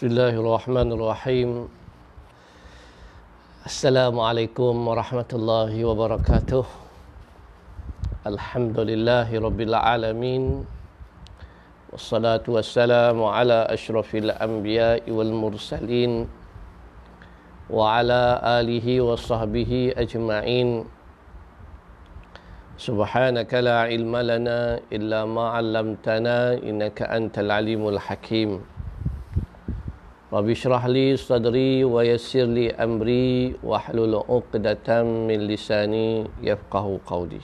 Bismillahirrahmanirrahim. Assalamualaikum warahmatullahi wabarakatuh. Alhamdulillahi rabbil alamin. Wassalatu wassalamu ala asyrafil anbiya'i wal mursalin wa ala alihi wa sahbihi ajma'in. Subhanaka la ilma lana illa ma 'allamtana innaka antal alimul hakim. Rabbi syrah li sadri wa yassir li amri wa hlul uqdatan min lisani yafqahu qawli.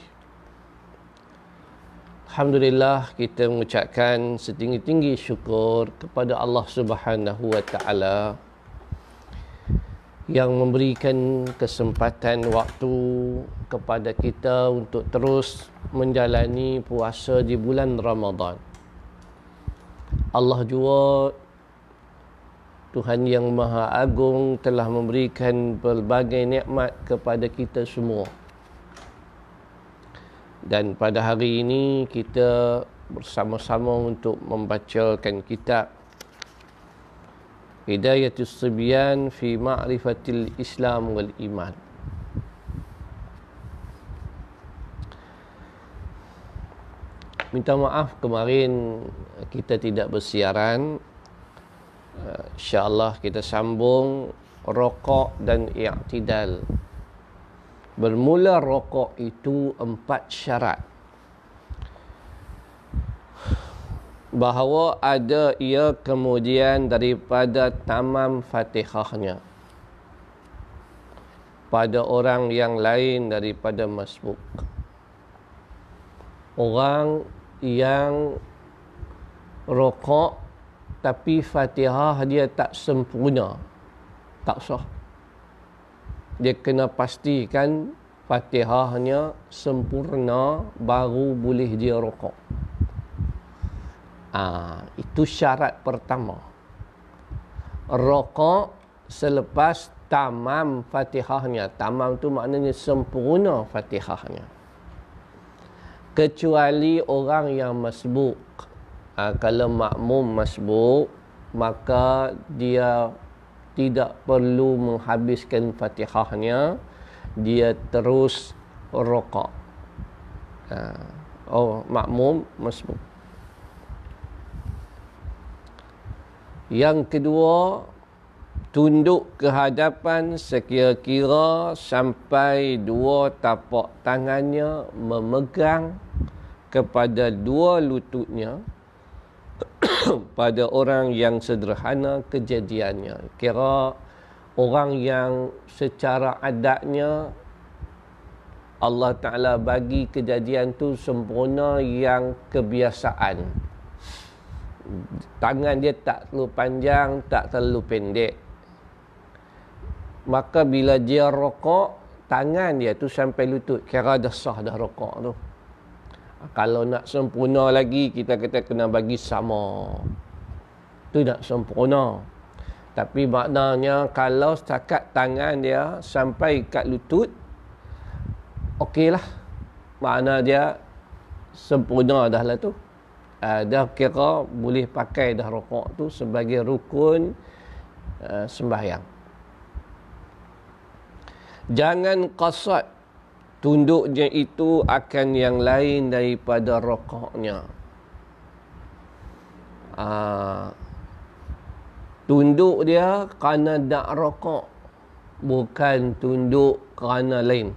Alhamdulillah, kita mengucapkan setinggi-tinggi syukur kepada Allah Subhanahu wa taala yang memberikan kesempatan waktu kepada kita untuk terus menjalani puasa di bulan Ramadan. Allah jua Tuhan yang Maha Agung telah memberikan pelbagai nikmat kepada kita semua. Dan pada hari ini kita bersama-sama untuk membacakan kitab Hidayatus Shibyan fi Ma'rifatil Islam wal Iman. Minta maaf kemarin kita tidak bersiaran. InsyaAllah kita sambung rokok dan i'tidal. Bermula rokok itu 4 syarat. Bahawa ada ia kemudian daripada tamam fatihahnya pada orang yang lain daripada masbuk. Orang yang rokok tapi Fatihah dia tak sempurna, tak sah. Dia kena pastikan Fatihahnya sempurna baru boleh dia rokok. Itu syarat pertama. Rokok selepas tamam Fatihahnya. Tamam tu maknanya sempurna Fatihahnya. Kecuali orang yang masbuk. Kalau makmum masbuk, maka dia tidak perlu menghabiskan Fatihahnya, dia terus rokok. Makmum masbuk. Yang kedua, tunduk ke hadapan sekira-kira sampai 2 tapak tangannya memegang kepada 2 lututnya. Pada orang yang sederhana kejadiannya, kira orang yang secara adatnya Allah Ta'ala bagi kejadian tu sempurna yang kebiasaan. Tangan dia tak terlalu panjang, tak terlalu pendek. Maka bila dia rokok, tangan dia tu sampai lutut, kira dah sah dah rokok tu. Kalau nak sempurna lagi, kita kena bagi sama. Itu nak sempurna. Tapi maknanya kalau setakat tangan dia sampai kat lutut, okeylah. Makna dia sempurna dah lah tu. Dah kira boleh pakai dah rokok tu sebagai rukun sembahyang. Jangan qasad. Tunduknya itu akan yang lain daripada rokoknya. Tunduk dia kerana dak rokok, bukan tunduk kerana lain.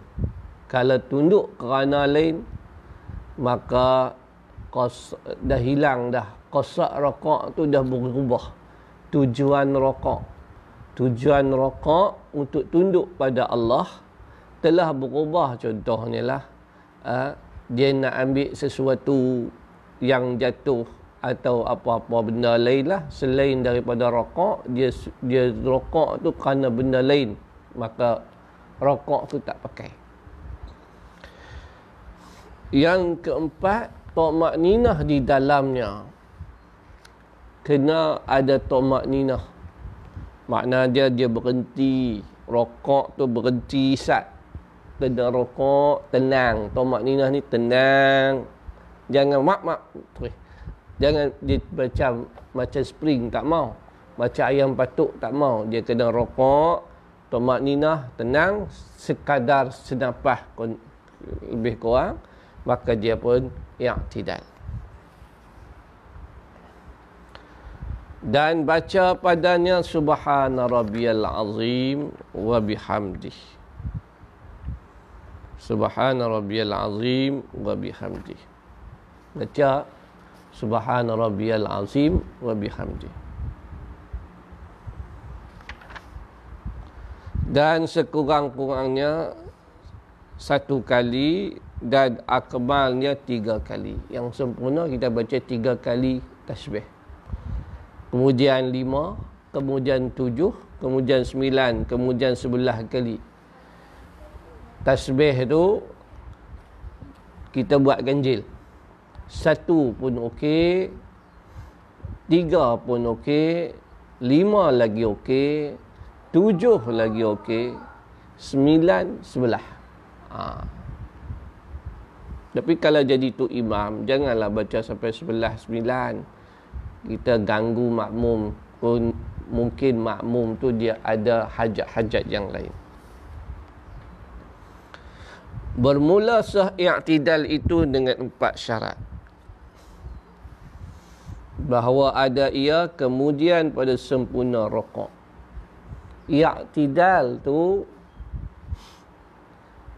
Kalau tunduk kerana lain, maka dah hilang dah. Qasad rokok tu dah berubah. Tujuan rokok untuk tunduk pada Allah telah berubah. Contohnya lah, dia nak ambil sesuatu yang jatuh atau apa-apa benda lain lah selain daripada rokok. Dia rokok tu kerana benda lain, maka rokok tu tak pakai. Yang keempat, tamakninah di dalamnya. Kena ada tamakninah. Makna dia berhenti. Rokok tu berhenti sat. Kena rokok tenang. Tamakninah ni tenang. Jangan mak. Jangan dia macam spring, tak mau. baca ayam batuk tak mau. Dia kena rokok, tumakninah, tenang, sekadar senapah lebih kurang, maka dia pun i'tidal. Dan baca padanya subhana rabbiyal azim wa bihamdih. Subhana rabbiyal azim wa bihamdih. Baca subhana rabbiyal azim wa bihamdih. Dan sekurang-kurangnya satu kali dan akmalnya 3 kali. Yang sempurna kita baca 3 kali tasbih. Kemudian 5, kemudian 7, kemudian 9, kemudian 11 kali. Tasbih tu kita buat ganjil. 1 pun okey, 3 pun okey, 5 lagi okey, 7 lagi okey, 9, 11. Tapi kalau jadi tu imam, janganlah baca sampai 11, 9. Kita ganggu makmum. Mungkin makmum tu dia ada hajat-hajat yang lain. Bermula sah i'tidal itu dengan 4 syarat. Bahawa ada ia, kemudian pada sempurna rukuk. I'tidal tu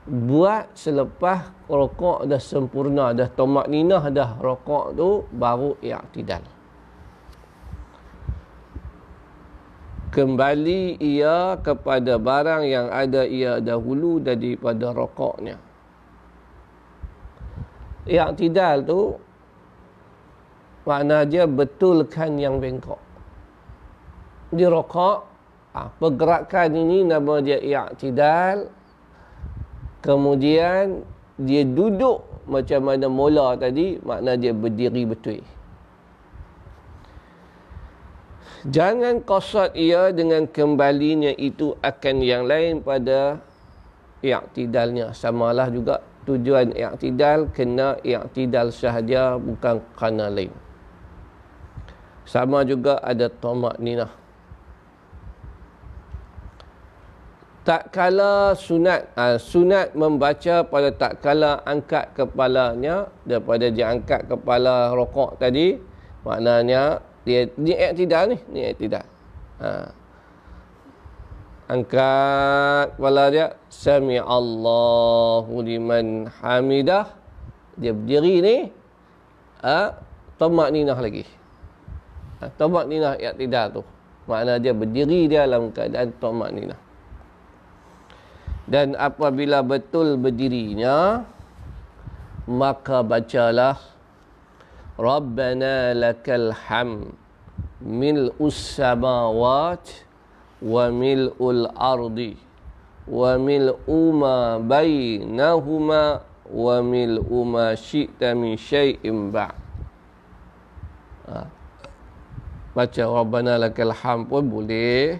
buat selepas rukuk dah sempurna, dah tumakninah dah rukuk tu, baru i'tidal. Kembali ia kepada barang yang ada ia dahulu daripada rokoknya. I'tidal tu makna dia betulkan yang bengkok. Di rokok, pergerakan ini nama dia i'tidal. Kemudian dia duduk macam mana mula tadi, makna dia berdiri betul. Jangan qasad ia dengan kembalinya itu akan yang lain pada i'tidalnya. Samalah juga tujuan i'tidal, kena i'tidal sahaja, bukan kerana lain. Sama juga ada tumakninah. Tak kala sunat, sunat membaca pada tak kala angkat kepalanya. Daripada dia angkat kepala rokok tadi, maknanya dia ni i'tidal, angkat kepala dia, sami Allahu liman hamidah, dia berdiri ni, tumakninah lagi. Tumakninah i'tidal tu makna dia berdiri dia dalam keadaan tumakninah. Dan apabila betul berdirinya, maka bacalah Rabbana lakal hamd mil'us samawati wa mil'ul ardi wa mil'u ma bainahuma wa mil'u ma syi'ta min syai'in ba'd. Baca Rabbana lakal hamd pun boleh.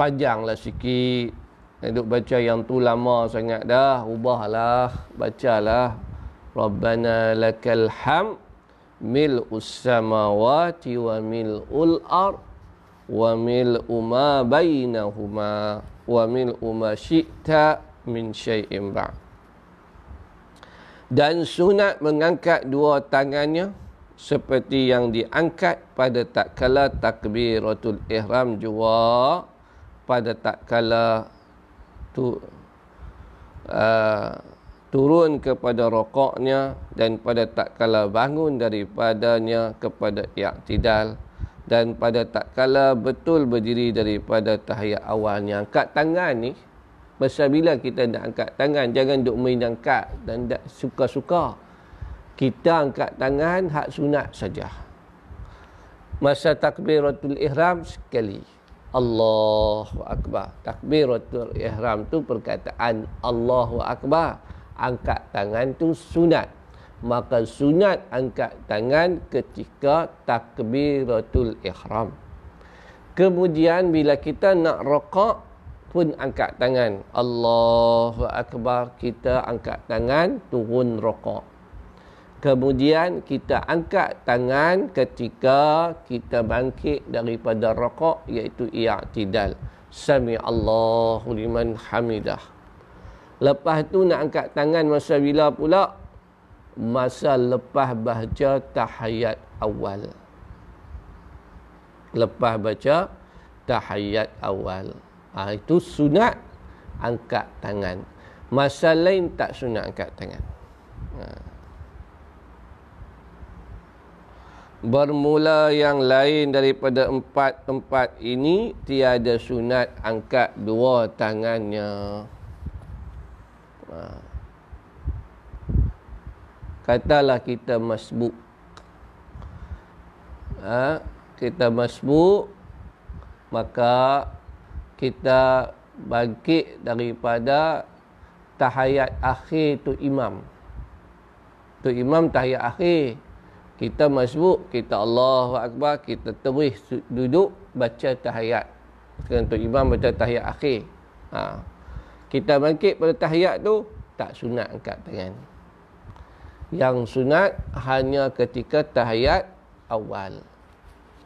Panjanglah sikit. Duk baca yang tu lama sangat dah, ubahlah, bacalah Rabbana lakal hamd mil'us samawati wa mil'ul ard wa mil'u ma bainahuma wa mil'u ma syi'ta min syai'in ba'd. Dan sunat mengangkat 2 tangannya seperti yang diangkat pada tak kala takbiratul ihram jua, pada tak kala turun kepada rokoknya, dan pada tak kala bangun daripadanya kepada i'tidal, dan pada tak kala betul berdiri daripada tahiyat awalnya. Angkat tangan ni, bila kita nak angkat tangan, jangan duk main angkat dan tak suka-suka. Kita angkat tangan hak sunat saja. Masa takbiratul ihram sekali, Allahu Akbar. Takbiratul ihram tu perkataan Allahu Akbar. Angkat tangan tu sunat. Maka sunat angkat tangan ketika takbiratul ihram. Kemudian bila kita nak rukuk pun angkat tangan. Allahu Akbar, kita angkat tangan turun rukuk. Kemudian kita angkat tangan ketika kita bangkit daripada rukuk, iaitu i'tidal. Sami Allahu liman hamidah. Lepas tu nak angkat tangan masa bila pula? Masa lepas baca tahiyat awal. Lepas baca tahiyat awal. Itu sunat angkat tangan. Masa lain tak sunat angkat tangan. Bermula yang lain daripada empat tempat ini, tiada sunat angkat dua tangannya. Katalah kita masbuk. Kita masbuk, maka kita bangkit daripada tahiyat akhir tu imam. Tu imam tahiyat akhir. Kita masbuk, kita Allahu Akbar, kita terus duduk baca tahiyat. Sekarang tu imam baca tahiyat akhir. Kita bangkit pada tahiyat tu, tak sunat angkat tangan. Yang sunat hanya ketika tahiyat awal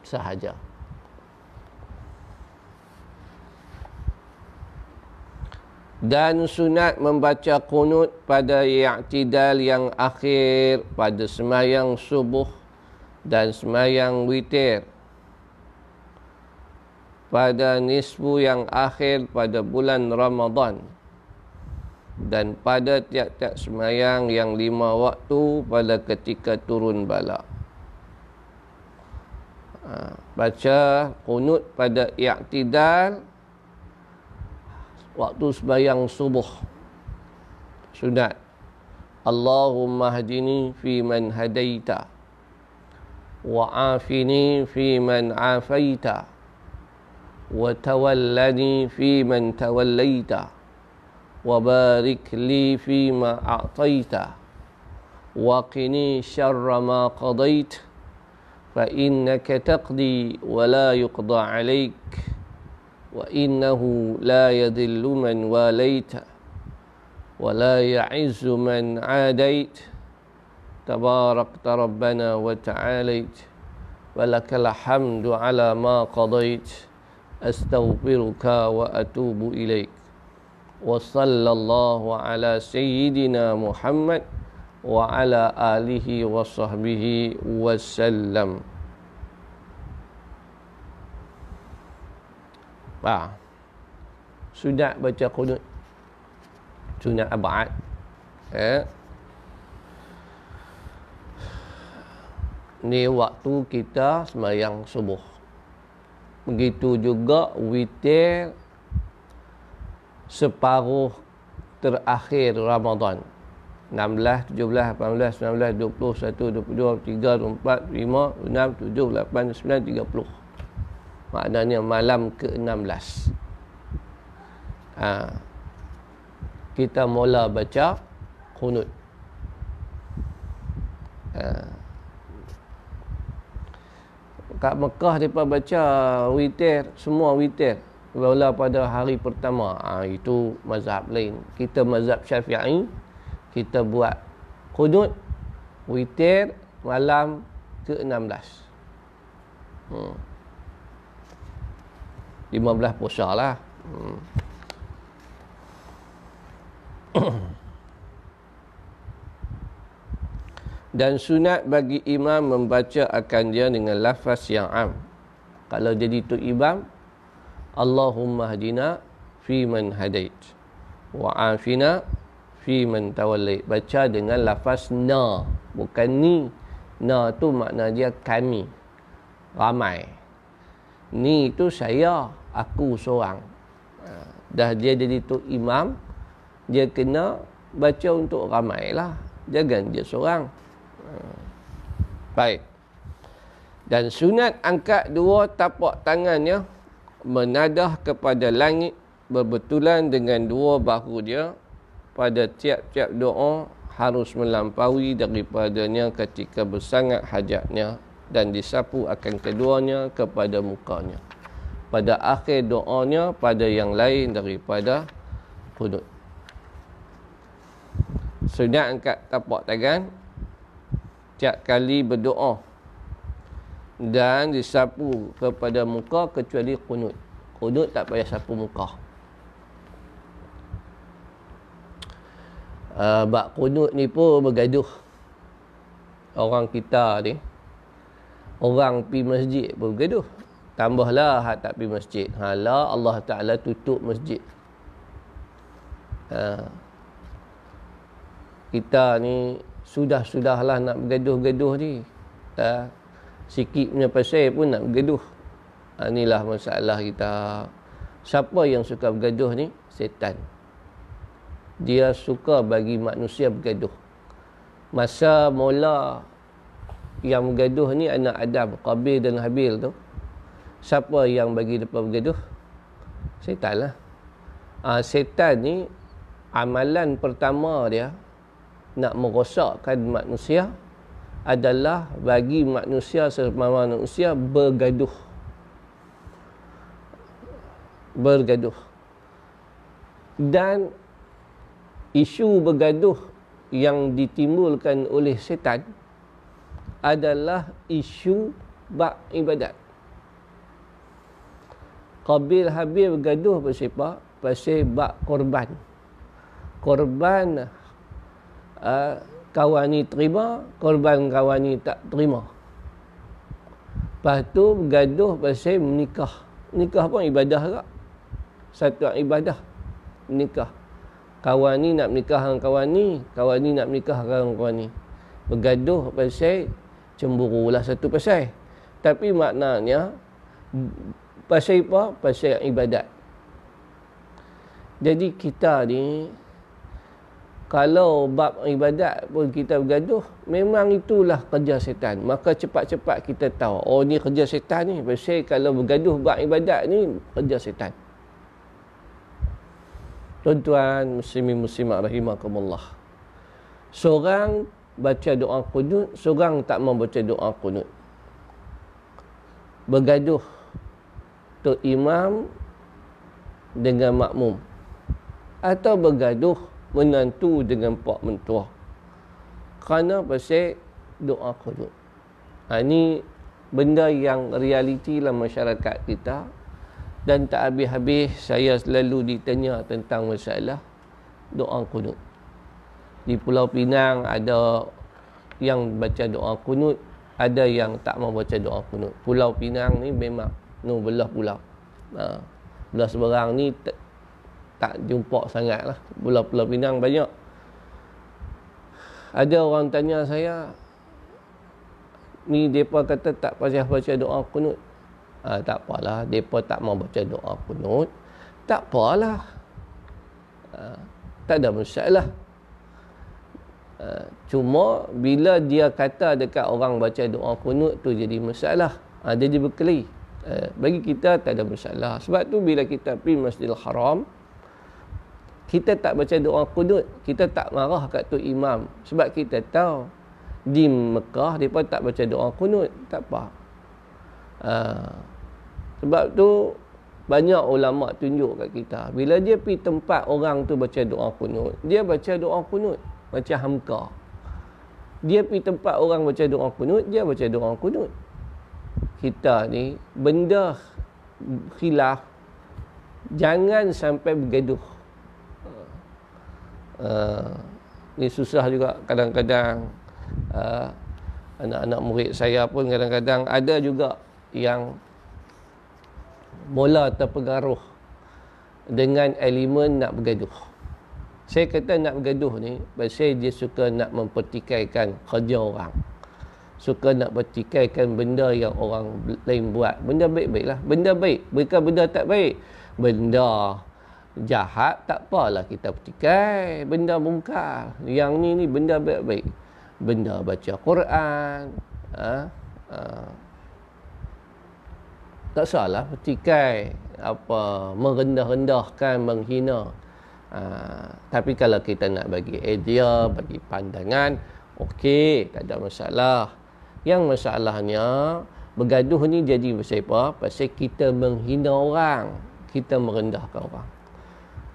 sahaja. Dan sunat membaca qunut pada i'tidal yang akhir pada sembahyang subuh dan sembahyang witir, pada nisfu yang akhir pada bulan Ramadan, dan pada tiap-tiap sembahyang yang 5 waktu pada ketika turun bala. Baca qunut pada i'tidal waktu sembahyang subuh, sunat. Allahumma hadini fi man hadaita, wa afini fi man afaita, wa tawallani fi man tawallaita, wa barik li fi ma a'taita, wa qini syarra ma qadait, fa innaka taqdi wa la yuqda alaik, wa innahu la yadhillu man walayta wa la ya'izzu man 'adait, tabarakta rabbana wa ta'alait, wa lakal hamdu 'ala ma qadait, astaghfiruka wa atubu ilaik, wa sallallahu 'ala sayyidina Muhammad wa 'ala alihi wa sahbihi wa sallam. Sunat baca qunut, sunat ab'ad. Ni waktu kita sembahyang subuh. Begitu juga witir separuh terakhir Ramadan, 16, 17, 18, 19, 20, 21, 22, 23, 24, 5, 6, 7, 8, 9, 30. Maknanya malam ke-16. Kita mula baca qunut. Kat Mekah mereka baca witir, semua witir, mula pada hari pertama. Itu mazhab lain. Kita mazhab Syafi'i, kita buat qunut witir malam ke-16. 15 puasa lah. Dan sunat bagi imam membaca akan dia dengan lafaz yang am. Kalau jadi tu imam, Allahumma hadina fi man hadait, wa afina fi man tawallait. Baca dengan lafaz na, bukan ni. Na tu makna dia kami, ramai. Ni tu saya, aku seorang. Dah dia jadi tu imam, dia kena baca untuk ramai lah, jangan dia seorang. Baik. Dan sunat angkat dua tapak tangannya menadah kepada langit berbetulan dengan dua bahu dia pada tiap-tiap doa, harus melampaui daripadanya ketika bersangat hajatnya, dan disapu akan keduanya kepada mukanya pada akhir doanya, pada yang lain daripada qunut. Sunat angkat tapak tangan tiap kali berdoa dan disapu kepada muka kecuali qunut. Qunut tak payah sapu muka. Bab qunut ni pun bergaduh orang kita ni. Orang pi masjid pun bergaduh. Tambahlah hak tak pi masjid. Hala Allah Taala tutup masjid. Kita ni sudah-sudahlah nak bergaduh-gaduh ni. Sikit punya pasal pun nak bergaduh. Inilah masalah kita. Siapa yang suka bergaduh ni? Setan. Dia suka bagi manusia bergaduh. Masa mula yang bergaduh ni anak Adam, Qabil dan Habil tu. Siapa yang bagi mereka bergaduh? Setan lah. Setan ni amalan pertama dia nak merosakkan manusia adalah bagi manusia sesama manusia bergaduh. Bergaduh. Dan isu bergaduh yang ditimbulkan oleh setan adalah isu bab ibadat. Qabil Habil bergaduh pasal apa? Pasal bab korban. Korban kawan ni terima, korban kawan ni tak terima. Lepas tu bergaduh pasal menikah. Nikah pun ibadah juga. Satu ibadah menikah. Kawan ni nak menikah dengan kawan ni, kawan ni nak menikah dengan kawan ni. Bergaduh pasal cemburulah satu pasal. Tapi maknanya pasal apa? Pasal ibadat. Jadi kita ni kalau bab ibadat pun kita bergaduh, memang itulah kerja setan. Maka cepat-cepat kita tahu, oh ni kerja setan ni. Pasal kalau bergaduh bab ibadat ni, kerja setan. Tuan-tuan, muslimin muslimat rahimakumullah. Seorang baca doa qunut, seorang tak mau baca doa qunut. Bergaduh tu imam dengan makmum. Atau bergaduh menantu dengan pak mentua kerana pasal doa qunut. Ini benda yang realiti dalam masyarakat kita. Dan tak habis-habis saya selalu ditanya tentang masalah doa qunut. Di Pulau Pinang ada yang baca doa qunut, ada yang tak mau baca doa qunut. Pulau Pinang ni memang no belah pulau. Belah seberang ni tak jumpa sangat lah. Pulau-pulau Pinang banyak. Ada orang tanya saya, ni mereka kata tak payah baca doa qunut. Tak apalah, mereka tak mau baca doa qunut. Tak apalah. Tak ada masalah. Cuma bila dia kata dekat orang baca doa qunut tu jadi masalah. Jadi berkeli. Bagi kita tak ada masalah. Sebab tu bila kita pergi Masjidil Haram, kita tak baca doa qunut, kita tak marah kat tu imam. Sebab kita tahu di Mekah mereka tak baca doa qunut. Tak apa. Sebab tu banyak ulama tunjuk kat kita. Bila dia pergi tempat orang tu baca doa qunut, dia baca doa qunut. Macam Hamka, dia pergi tempat orang baca doa qunut, dia baca doa qunut. Kita ni benda khilaf jangan sampai bergaduh. Ni susah juga kadang-kadang. Anak-anak murid saya pun kadang-kadang ada juga yang mula terpengaruh dengan elemen nak bergaduh. Saya kata nak bergaduh ni pasal dia suka nak mempertikaikan kerja orang, suka nak pertikaikan benda yang orang lain buat. Benda baik-baik lah, benda baik. Bukan benda tak baik. Benda jahat tak apalah kita petikai. Benda mungkar, yang ni benda baik-baik. Benda baca Quran, tak salah petikai. Apa, merendah-rendahkan, menghina. Tapi kalau kita nak bagi idea, bagi pandangan, okey, tak ada masalah. Yang masalahnya bergaduh ni jadi pasal apa? Pasal kita menghina orang, kita merendahkan orang.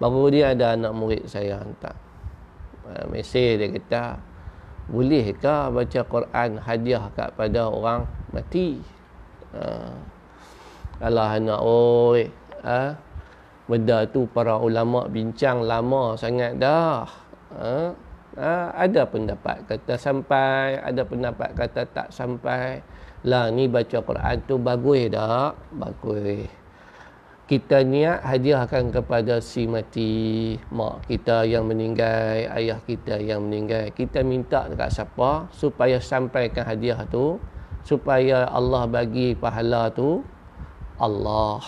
Baru dia ada anak murid saya hantar mesej, dia kata bolehkah baca Quran hadiah kepada orang mati? Alah anak oi, benda tu para ulama bincang lama sangat dah. Ada pendapat kata sampai, ada pendapat kata tak sampai. Lah ni baca Quran tu bagus dah, bagus. Kita niat hadiahkan kepada si mati, mak kita yang meninggal, ayah kita yang meninggal. Kita minta dekat siapa supaya sampaikan hadiah tu, supaya Allah bagi pahala tu. Allah,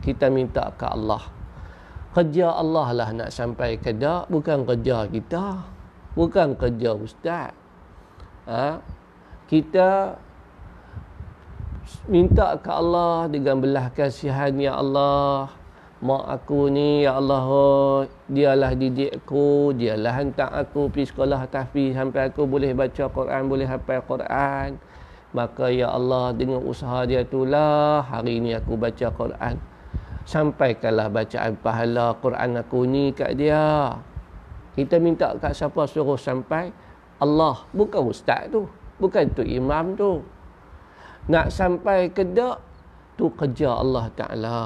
kita minta ke Allah. Kerja Allah lah nak sampai ke dak, bukan kerja kita, bukan kerja ustaz. Kita minta ke Allah dengan belah kasihan. Ya Allah, mak aku ni, ya Allah, dialah didik aku, dialah hantar aku pergi sekolah tahfiz sampai aku boleh baca Quran, boleh hafal Quran. Maka ya Allah, dengan usaha dia itulah hari ni aku baca Quran. Sampaikanlah bacaan pahala Quran aku ni kat dia. Kita minta kat siapa suruh sampai? Allah, bukan ustaz tu, bukan tu imam tu. Nak sampai ke tak, tu kerja Allah Ta'ala.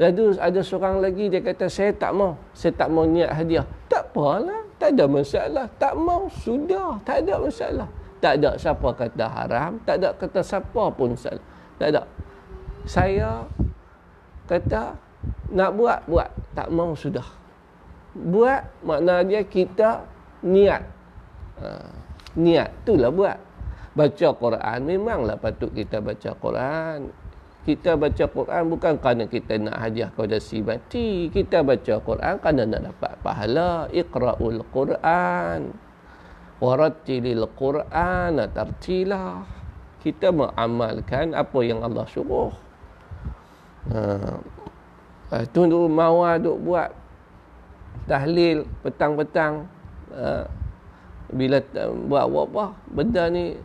Lalu ada seorang lagi dia kata, saya tak mau niat hadiah. Tak apalah, tak ada masalah. Tak mau, sudah, tak ada masalah. Tak ada siapa kata haram, tak ada kata siapa pun salah, tak ada. Saya kata nak buat, buat. Tak mau, sudah. Buat, makna dia kita niat. Niat, itulah buat. Baca Quran, memanglah patut kita baca Quran. Kita baca Quran bukan kerana kita nak hadiah kepada si mati. Kita baca Quran kerana nak dapat pahala. Iqra'ul Quran warattilil Quran tartila. Kita mengamalkan apa yang Allah suruh. Tu dulu mawa duk buat tahlil petang-petang. Bila buat apa benda ni,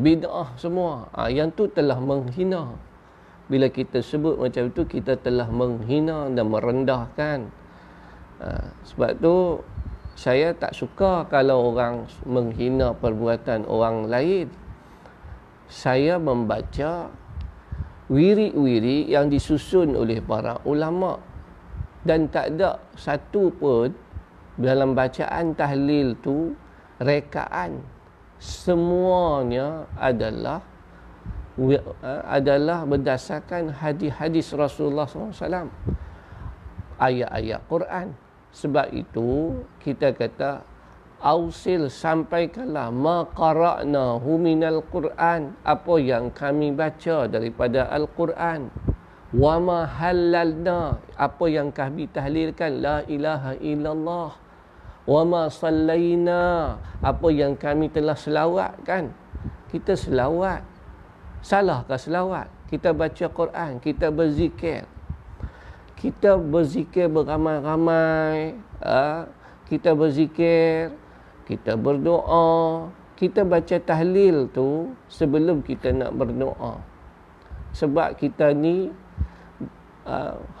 bid'ah semua. Yang tu telah menghina. Bila kita sebut macam tu, kita telah menghina dan merendahkan. Sebab tu saya tak suka kalau orang menghina perbuatan orang lain. Saya membaca wirid-wirid yang disusun oleh para ulama, dan tak ada satu pun dalam bacaan tahlil tu rekaan. Semuanya adalah berdasarkan hadis-hadis Rasulullah SAW, ayat-ayat Quran. Sebab itu kita kata ausil, sampaikanlah maqara'nahu minal Quran, apa yang kami baca daripada Al-Quran. Wa ma halalna, apa yang kami tahlilkan. La ilaha illallah. Wa ma sallaina, apa yang kami telah selawatkan. Kita selawat, salahkah selawat? Kita baca Quran, kita berzikir, kita berzikir beramai-ramai. Kita berzikir, kita berdoa, kita baca tahlil tu sebelum kita nak berdoa. Sebab kita ni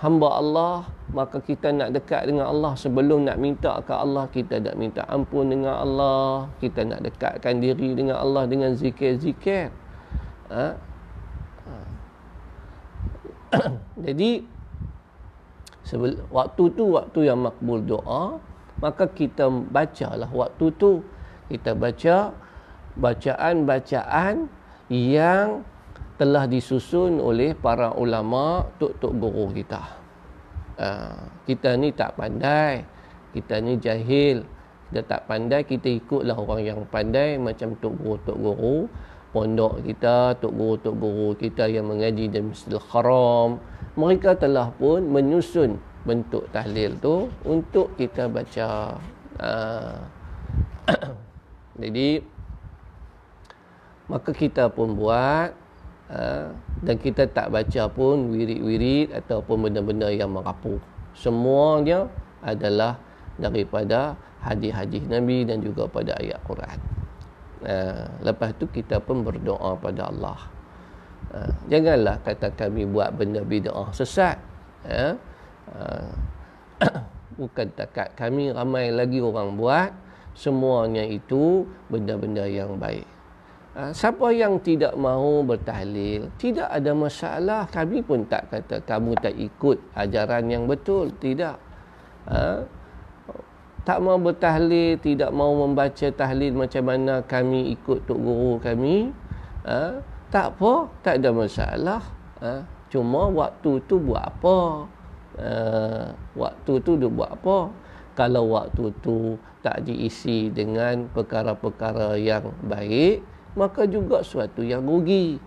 hamba Allah, maka kita nak dekat dengan Allah. Sebelum nak minta ke Allah, kita nak minta ampun dengan Allah. Kita nak dekatkan diri dengan Allah dengan zikir-zikir. Jadi waktu tu waktu yang makbul doa, maka kita bacalah waktu tu. Kita baca bacaan-bacaan yang telah disusun oleh para ulama, tok-tok guru kita. Kita ni tak pandai, kita ni jahil, kita tak pandai, kita ikutlah orang yang pandai macam tok guru pondok kita, tok guru kita yang mengaji di Masjidil Haram. Mereka telah pun menyusun bentuk tahlil tu untuk kita baca. Jadi maka kita pun buat. Dan kita tak baca pun wirid-wirid ataupun benda-benda yang merapu. Semuanya adalah daripada hadis-hadis Nabi dan juga pada ayat Quran. Lepas tu kita pun berdoa pada Allah. Janganlah kata kami buat benda bid'ah sesat. bukan takat kami, ramai lagi orang buat. Semuanya itu benda-benda yang baik. Siapa yang tidak mahu bertahlil, tidak ada masalah. Kami pun tak kata kamu tak ikut ajaran yang betul. Tidak. Tak mau bertahlil, tidak mau membaca tahlil macam mana kami ikut Tok Guru kami. Tak apa, tak ada masalah. Cuma waktu tu buat apa? Waktu tu dia buat apa? Kalau waktu tu tak diisi dengan perkara-perkara yang baik, maka juga suatu yang rugi.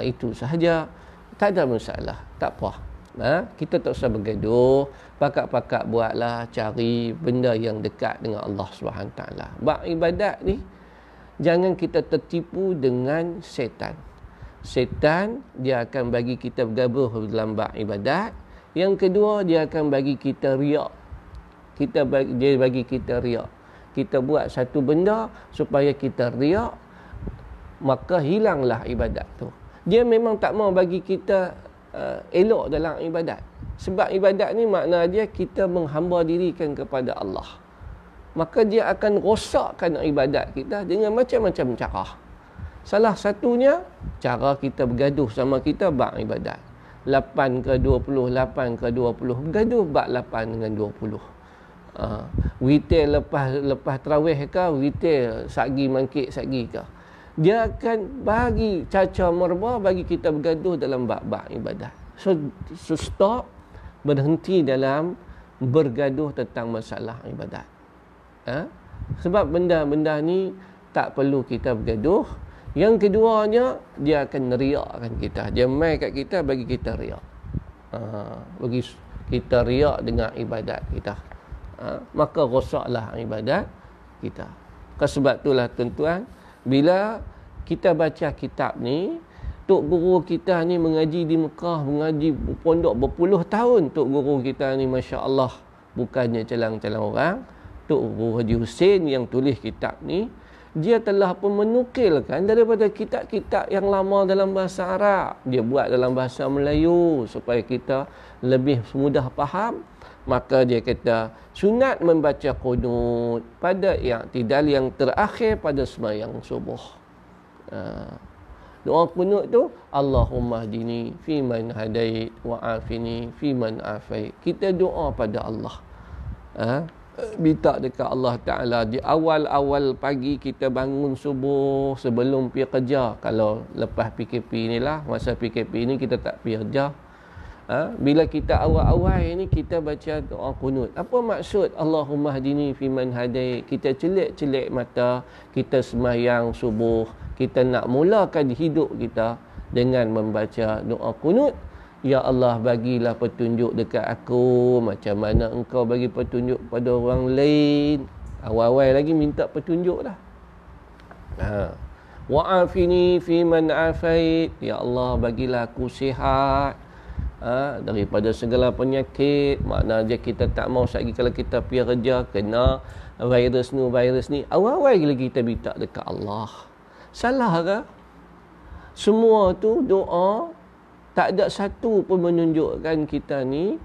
Itu sahaja. Tak ada masalah. Tak apa. Kita tak usah bergaduh. Pakak-pakak buatlah, cari benda yang dekat dengan Allah SWT. Bab ibadat ni, jangan kita tertipu dengan setan. Setan, dia akan bagi kita bergabung dalam bab ibadat. Yang kedua, dia akan bagi kita riak. Dia bagi kita riak. Kita buat satu benda supaya kita riak, maka hilanglah ibadat tu. Dia memang tak mau bagi kita elok dalam ibadat. Sebab ibadat ni makna dia kita menghamba dirikan kepada Allah. Maka dia akan rosakkan ibadat kita dengan macam-macam cara. Salah satunya, cara kita bergaduh sama kita bab ibadat. 8 ke 20, 8 ke 20. Bergaduh bab 8 dengan 20. Witir lepas terawih ke, witir satgi mangkit satgi ke, dia akan bagi caca merba, bagi kita bergaduh dalam bab-bab ibadat. So stop, berhenti dalam bergaduh tentang masalah ibadat. Sebab benda-benda ni tak perlu kita bergaduh. Yang keduanya, dia akan riakkan kita. Dia main kat kita, bagi kita riak, bagi kita riak dengan ibadat kita. Maka rosaklah ibadat kita. Sebab itulah tuan-tuan, bila kita baca kitab ni, Tok Guru kita ni mengaji di Mekah, mengaji pondok berpuluh tahun. Tok Guru kita ni Masya Allah, bukannya celang-celang orang. Tok Guru Haji Hussein yang tulis kitab ni, dia telah pun menukilkan daripada kitab-kitab yang lama dalam bahasa Arab. Dia buat dalam bahasa Melayu supaya kita lebih mudah faham. Maka dia kata, sunat membaca qunut pada i'tidal yang terakhir pada sembahyang subuh. Doa qunut tu, Allahumma hdini fiman hadait wa afini fiman afait. Kita doa pada Allah. Minta dekat Allah Ta'ala di awal-awal pagi kita bangun subuh sebelum pergi kerja. Kalau lepas PKP ni lah, masa PKP ni kita tak pergi kerja. Bila kita awal-awal ini, kita baca doa qunut. Apa maksud Allahumma hdini fiman hadait? Kita celik-celik mata, kita sembahyang subuh, kita nak mulakan hidup kita dengan membaca doa qunut. Ya Allah, bagilah petunjuk dekat aku macam mana engkau bagi petunjuk pada orang lain. Awal-awal lagi minta petunjuk dah. Wa'afini fiman afait. Ya Allah, bagilah aku sihat daripada segala penyakit. Maknanya kita tak mau lagi kalau kita pergi kerja kena virus ni. Awal-awal lagi kita minta dekat Allah. Salah ke? Semua tu doa, tak ada satu pun menunjukkan kita ni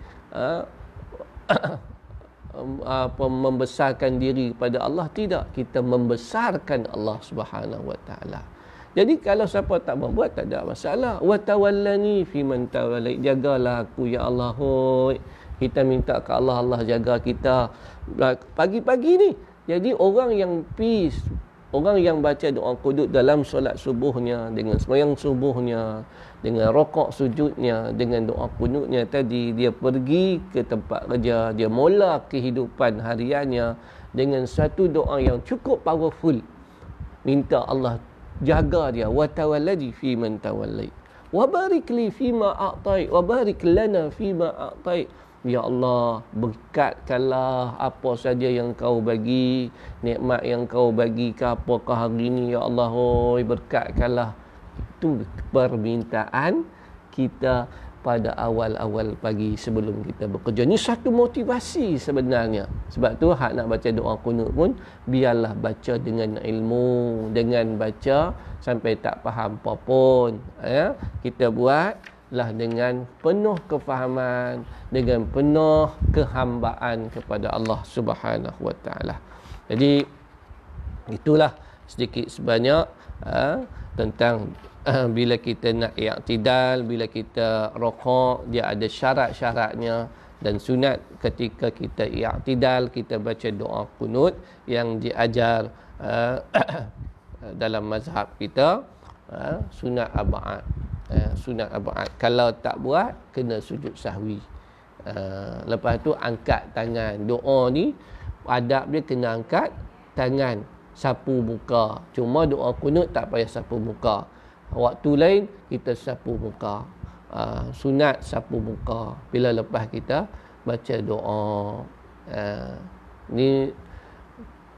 membesarkan diri kepada Allah. Tidak, kita membesarkan Allah SWT. Jadi kalau siapa tak mau buat, tak ada masalah. Wa tawallani fiman tawallait. Jagalah aku ya Allah. Kita minta ke Allah, Allah jaga kita. Pagi-pagi ni. Jadi orang yang peace, orang yang baca doa qunut dalam solat subuhnya, dengan sembahyang subuhnya, dengan rukuk sujudnya, dengan doa qunutnya tadi, dia pergi ke tempat kerja, dia mula kehidupan hariannya dengan satu doa yang cukup powerful. Minta Allah jaga dia. Wa tawalladi fi man tawallai wa barik li fi ma a'tai wa barik lana fi ma a'tai. Ya Allah, berkatkanlah apa saja yang kau bagi, nikmat yang kau bagi ke apakah hari ini ya Allah. Berkatkanlah. Itu permintaan kita pada awal-awal pagi sebelum kita bekerja. Ini satu motivasi sebenarnya. Sebab tu hak nak baca doa qunut pun, biarlah baca dengan ilmu, dengan baca sampai tak faham apa pun. Kita buat lah dengan penuh kefahaman, dengan penuh kehambaan kepada Allah Subhanahu Wa Taala. Jadi itulah sedikit sebanyak tentang bila kita nak i'tidal, bila kita rukuk, dia ada syarat-syaratnya, dan sunat ketika kita i'tidal kita baca doa qunut yang diajar dalam mazhab kita, sunat ab'ad. Sunat ab'ad kalau tak buat kena sujud sahwi, lepas tu angkat tangan. Doa ni adab dia kena angkat tangan, sapu muka. Cuma doa qunut tak payah sapu muka. Waktu lain kita sapu muka, sunat sapu muka bila lepas kita baca doa. Ni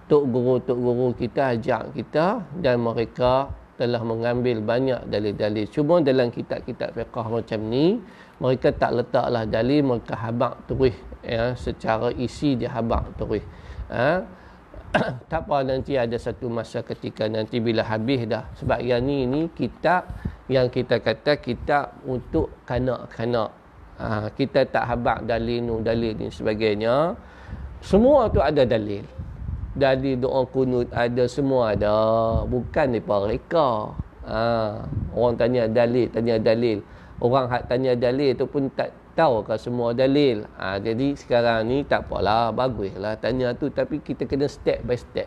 tok guru kita ajak kita, dan mereka telah mengambil banyak dalil-dalil. Cuma dalam kitab-kitab fiqah macam ni, mereka tak letaklah dalil, mereka habaq terus, secara isi dia habaq terus. Tak apa, nanti ada satu masa ketika nanti bila habis dah, sebab yang ni kitab yang kita kata kitab untuk kanak-kanak. Kita tak habaq dalil ni sebagainya. Semua tu ada dalil. Dari doa kunut ada, semua ada. Bukan daripada mereka. Orang tanya dalil. Orang hak tanya dalil tu pun tak tahu ke semua dalil. Jadi sekarang ni tak apalah, baguslah tanya tu, tapi kita kena step by step.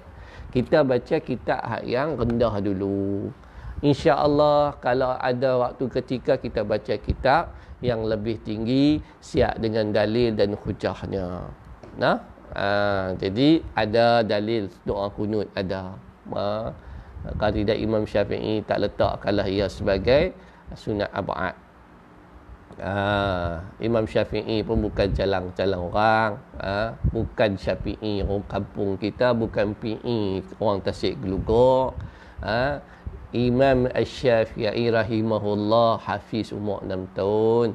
Kita baca kitab hak yang rendah dulu. InsyaAllah kalau ada waktu ketika kita baca kitab yang lebih tinggi, siap dengan dalil dan hujahnya. Jadi ada dalil doa kunut ada. Qaridah Imam Syafi'i tak letakkanlah ia sebagai sunat ab'ad. Imam Syafi'i pun bukan calang-calang orang. Bukan Syafi'i orang kampung kita, bukan PI orang Tasik Gelugok. Imam Syafi'i rahimahullah hafiz umur 6 tahun.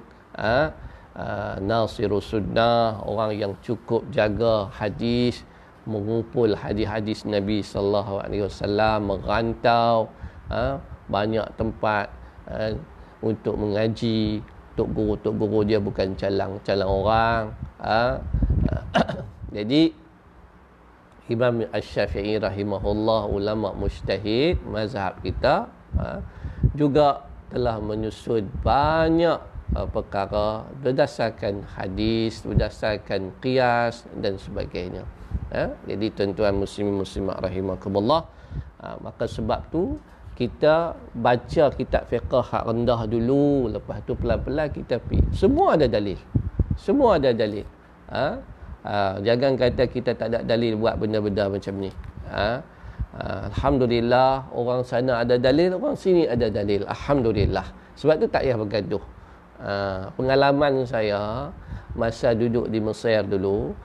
Nasirul sunnah, orang yang cukup jaga hadis, mengumpul hadis-hadis Nabi SAW, merantau banyak tempat untuk mengaji. Tok guru dia bukan calang-calang orang. Jadi Imam Syafi'i rahimahullah ulama mujtahid mazhab kita, juga telah menyusun banyak perkara berdasarkan hadis, berdasarkan qiyas dan sebagainya. Jadi tuan-tuan muslimin-muslimat rahimakumullah, maka sebab tu kita baca kitab fiqh hak rendah dulu, lepas tu pelan-pelan kita pergi. Semua ada dalil. Jangan kata kita tak ada dalil buat benda-benda macam ni. Alhamdulillah, orang sana ada dalil, orang sini ada dalil. Alhamdulillah. Sebab tu tak payah bergaduh. Pengalaman saya masa duduk di Mesir dulu,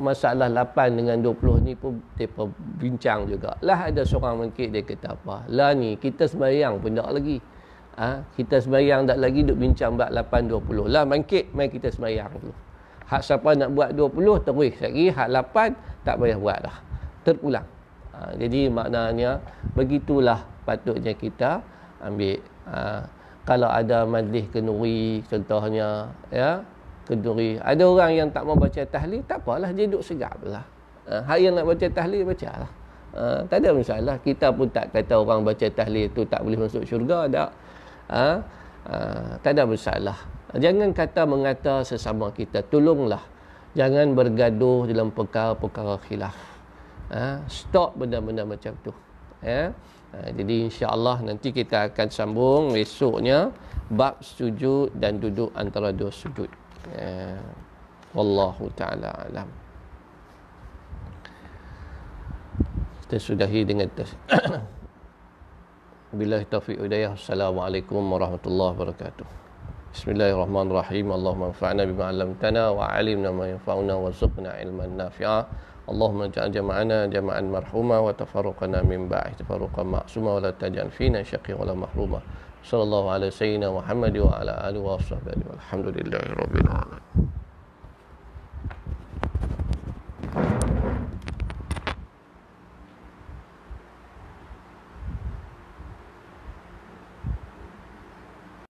masalah 8 dengan 20 ni pun mereka bincang juga. Lah ada seorang mengkit, dia kata apa? Lah ni kita sembahyang pun tak lagi. Kita sembahyang tak lagi, duk bincang bab 8-20. Lah mengkit, mai kita sembahyang dulu. Hak siapa nak buat 20 terus lagi, hak 8 tak payah buat dah. Terulang. Jadi maknanya begitulah patutnya kita ambil. Kalau ada majlis kenduri contohnya, kenduri, ada orang yang tak mau baca tahlil, tak apalah, dia duduk segap lah. Hak yang nak baca tahlil, bacalah. Tak ada masalah. Kita pun tak kata orang baca tahlil tu tak boleh masuk syurga, tak. Tak ada masalah. Jangan mengata sesama kita, tolonglah jangan bergaduh dalam perkara-perkara khilaf. Stop benda-benda macam tu. Jadi insya-Allah nanti kita akan sambung besoknya bab sujud dan duduk antara dua sujud. Wallahu taala alam. Kita sudahi dengan billahi taufiq hidayah. Assalamualaikum warahmatullahi wabarakatuh. Bismillahirrahmanirrahim. Allahumma anfa'na bima 'allamtana wa 'allimna ma yanfa'una warzuqna 'ilman nafi'a. Allahumma ja'al jama'ana jama'an marhuma wa tafarruqana min ba'di tafarruqan ma'suma wa la taj'al fina syaqiyyan wa la mahruma. Sallallahu alaihi wa sallam Muhammad wa ala alihi wa sahbihi. Alhamdulillahirabbil alamin.